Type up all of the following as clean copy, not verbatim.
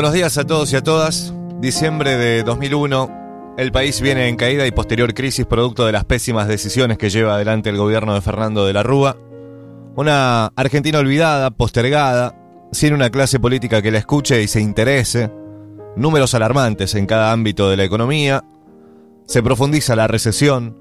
Buenos días a todos y a todas. Diciembre de 2001, el país viene en caída y posterior crisis producto de las pésimas decisiones que lleva adelante el gobierno de Fernando de la Rúa. Una Argentina olvidada, postergada, sin una clase política que la escuche y se interese. Números alarmantes en cada ámbito de la economía. Se profundiza la recesión.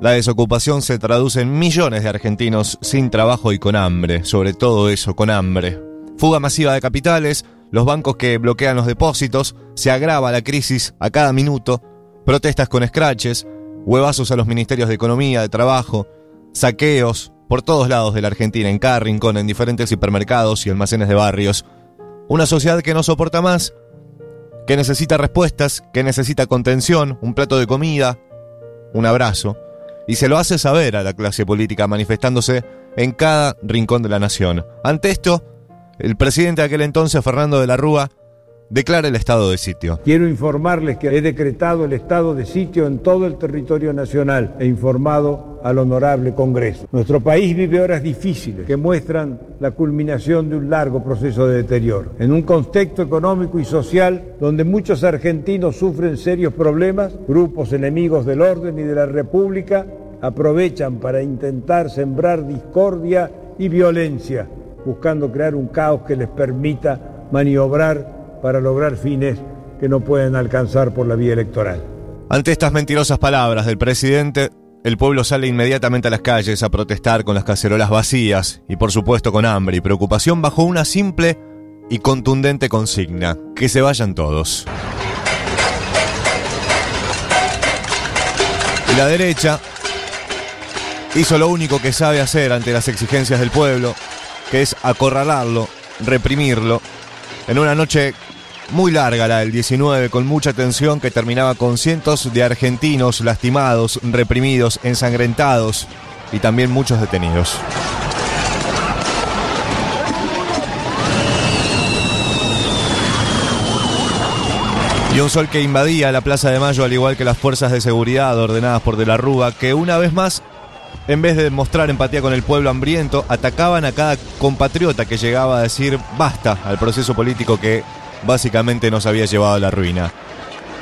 La desocupación se traduce en millones de argentinos sin trabajo y con hambre, sobre todo eso, con hambre. Fuga masiva de capitales, los bancos que bloquean los depósitos, se agrava la crisis a cada minuto, protestas con escraches, huevazos a los ministerios de Economía, de Trabajo, saqueos por todos lados de la Argentina, en cada rincón, en diferentes hipermercados y almacenes de barrios. Una sociedad que no soporta más, que necesita respuestas, que necesita contención, un plato de comida, un abrazo. Y se lo hace saber a la clase política manifestándose en cada rincón de la nación. Ante esto, el presidente de aquel entonces, Fernando de la Rúa, declara el estado de sitio. Quiero informarles que he decretado el estado de sitio en todo el territorio nacional e informado al honorable Congreso. Nuestro país vive horas difíciles que muestran la culminación de un largo proceso de deterioro. En un contexto económico y social donde muchos argentinos sufren serios problemas, grupos enemigos del orden y de la República aprovechan para intentar sembrar discordia y violencia, buscando crear un caos que les permita maniobrar para lograr fines que no pueden alcanzar por la vía electoral. Ante estas mentirosas palabras del presidente, el pueblo sale inmediatamente a las calles a protestar con las cacerolas vacías y, por supuesto, con hambre y preocupación bajo una simple y contundente consigna: que se vayan todos. Y la derecha hizo lo único que sabe hacer ante las exigencias del pueblo, que es acorralarlo, reprimirlo, en una noche muy larga, la del 19, con mucha tensión que terminaba con cientos de argentinos lastimados, reprimidos, ensangrentados y también muchos detenidos. Y un sol que invadía la Plaza de Mayo, al igual que las fuerzas de seguridad ordenadas por de la Rúa, que una vez más, en vez de mostrar empatía con el pueblo hambriento, atacaban a cada compatriota que llegaba a decir basta al proceso político que básicamente nos había llevado a la ruina.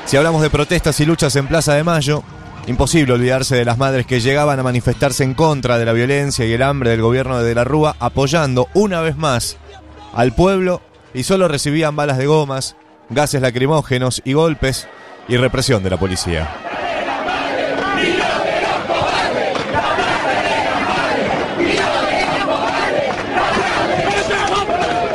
Si hablamos de protestas y luchas en Plaza de Mayo, imposible olvidarse de las madres que llegaban a manifestarse en contra de la violencia y el hambre del gobierno de la Rúa, apoyando una vez más al pueblo, y solo recibían balas de gomas, gases lacrimógenos y golpes y represión de la policía.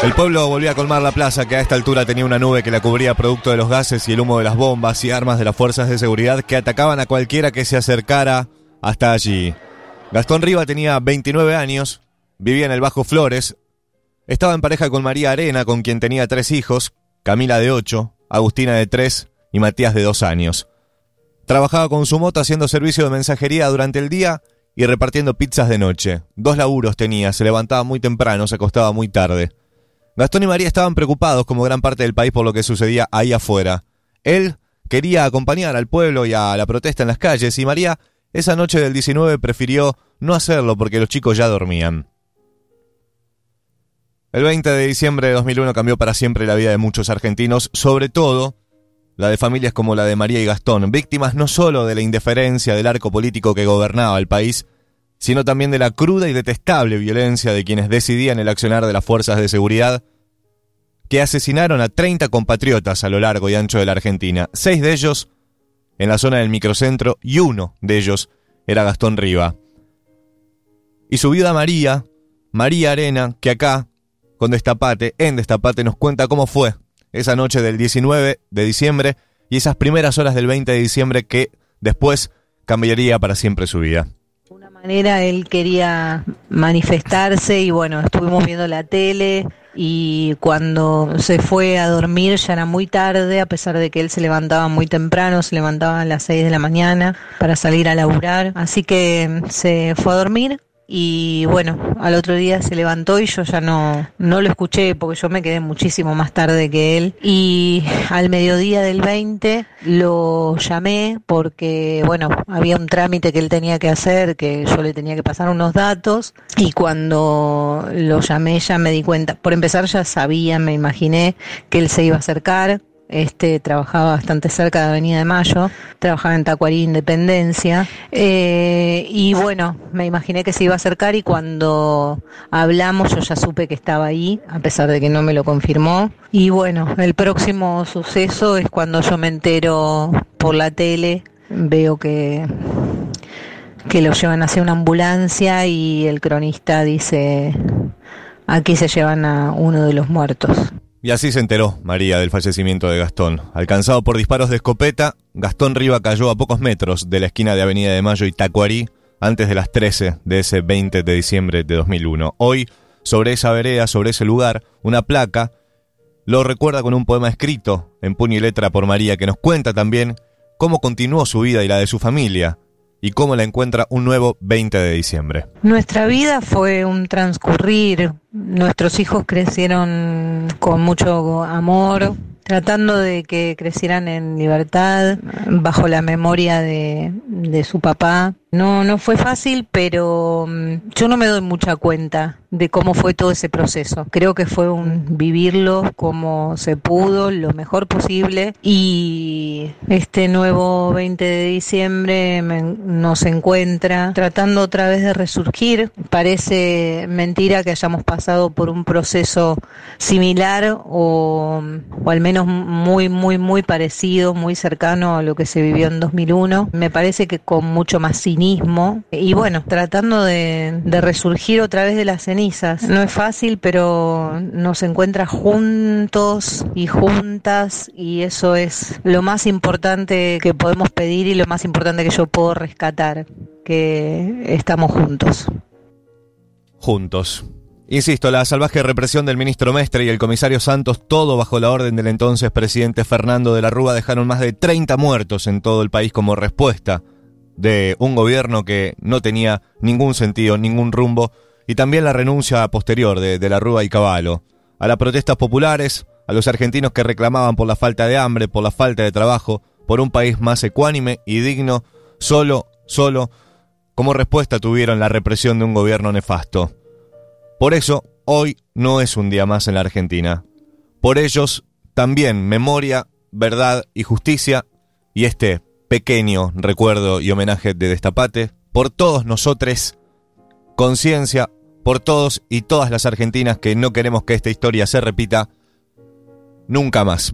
El pueblo volvía a colmar la plaza, que a esta altura tenía una nube que la cubría producto de los gases y el humo de las bombas y armas de las fuerzas de seguridad que atacaban a cualquiera que se acercara hasta allí. Gastón Riva tenía 29 años, vivía en el Bajo Flores, estaba en pareja con María Arena, con quien tenía 3 hijos, Camila de 8, Agustina de 3 y Matías de 2 años. Trabajaba con su moto haciendo servicio de mensajería durante el día y repartiendo pizzas de noche. 2 laburos tenía, se levantaba muy temprano, se acostaba muy tarde. Gastón y María estaban preocupados, como gran parte del país, por lo que sucedía ahí afuera. Él quería acompañar al pueblo y a la protesta en las calles, y María, esa noche del 19, prefirió no hacerlo porque los chicos ya dormían. El 20 de diciembre de 2001 cambió para siempre la vida de muchos argentinos, sobre todo la de familias como la de María y Gastón, víctimas no solo de la indiferencia del arco político que gobernaba el país, sino también de la cruda y detestable violencia de quienes decidían el accionar de las fuerzas de seguridad, que asesinaron a 30 compatriotas a lo largo y ancho de la Argentina, 6 de ellos en la zona del microcentro, y uno de ellos era Gastón Riva. Y su viuda María, María Arena, que acá, con Destapate, en Destapate, nos cuenta cómo fue esa noche del 19 de diciembre y esas primeras horas del 20 de diciembre que después cambiaría para siempre su vida. Él quería manifestarse y bueno, estuvimos viendo la tele, y cuando se fue a dormir ya era muy tarde, a pesar de que él se levantaba muy temprano, se levantaba a las 6 de la mañana para salir a laburar, así que se fue a dormir Y bueno, al otro día se levantó y yo ya no lo escuché porque yo me quedé muchísimo más tarde que él. Y al mediodía del 20 lo llamé porque, bueno, había un trámite que él tenía que hacer, que yo le tenía que pasar unos datos. Y cuando lo llamé ya me di cuenta, por empezar ya sabía, me imaginé que él se iba a acercar. Trabajaba bastante cerca de Avenida de Mayo, trabajaba en Tacuarí, Independencia, y bueno, me imaginé que se iba a acercar y cuando hablamos yo ya supe que estaba ahí, a pesar de que no me lo confirmó. Y bueno, el próximo suceso es cuando yo me entero por la tele, veo que lo llevan hacia una ambulancia y el cronista dice, aquí se llevan a uno de los muertos. Y así se enteró María del fallecimiento de Gastón. Alcanzado por disparos de escopeta, Gastón Riva cayó a pocos metros de la esquina de Avenida de Mayo y Tacuarí antes de las 13 de ese 20 de diciembre de 2001. Hoy, sobre esa vereda, sobre ese lugar, una placa lo recuerda con un poema escrito en puño y letra por María que nos cuenta también cómo continuó su vida y la de su familia y cómo la encuentra un nuevo 20 de diciembre. Nuestra vida fue un transcurrir. Nuestros hijos crecieron con mucho amor, tratando de que crecieran en libertad, bajo la memoria de su papá. No fue fácil, pero yo no me doy mucha cuenta de cómo fue todo ese proceso. Creo que fue un vivirlo como se pudo, lo mejor posible. Y este nuevo 20 de diciembre nos encuentra tratando otra vez de resurgir. Parece mentira que hayamos pasado por un proceso similar o al menos muy parecido, muy cercano a lo que se vivió en 2001. Me parece que con mucho más cinismo y bueno, tratando de resurgir otra vez de las cenizas. No es fácil, pero nos encuentra juntos y juntas y eso es lo más importante que podemos pedir y lo más importante que yo puedo rescatar, que estamos juntos. Juntos. Insisto, la salvaje represión del ministro Mestre y el comisario Santos, todo bajo la orden del entonces presidente Fernando de la Rúa, dejaron más de 30 muertos en todo el país como respuesta de un gobierno que no tenía ningún sentido, ningún rumbo, y también la renuncia posterior de la Rúa y Cavallo, a las protestas populares, a los argentinos que reclamaban por la falta de hambre, por la falta de trabajo, por un país más ecuánime y digno, solo, como respuesta tuvieron la represión de un gobierno nefasto. Por eso, hoy no es un día más en la Argentina. Por ellos, también memoria, verdad y justicia, y este pequeño recuerdo y homenaje de Destapate, por todos nosotros, conciencia, por todos y todas las argentinas que no queremos que esta historia se repita nunca más.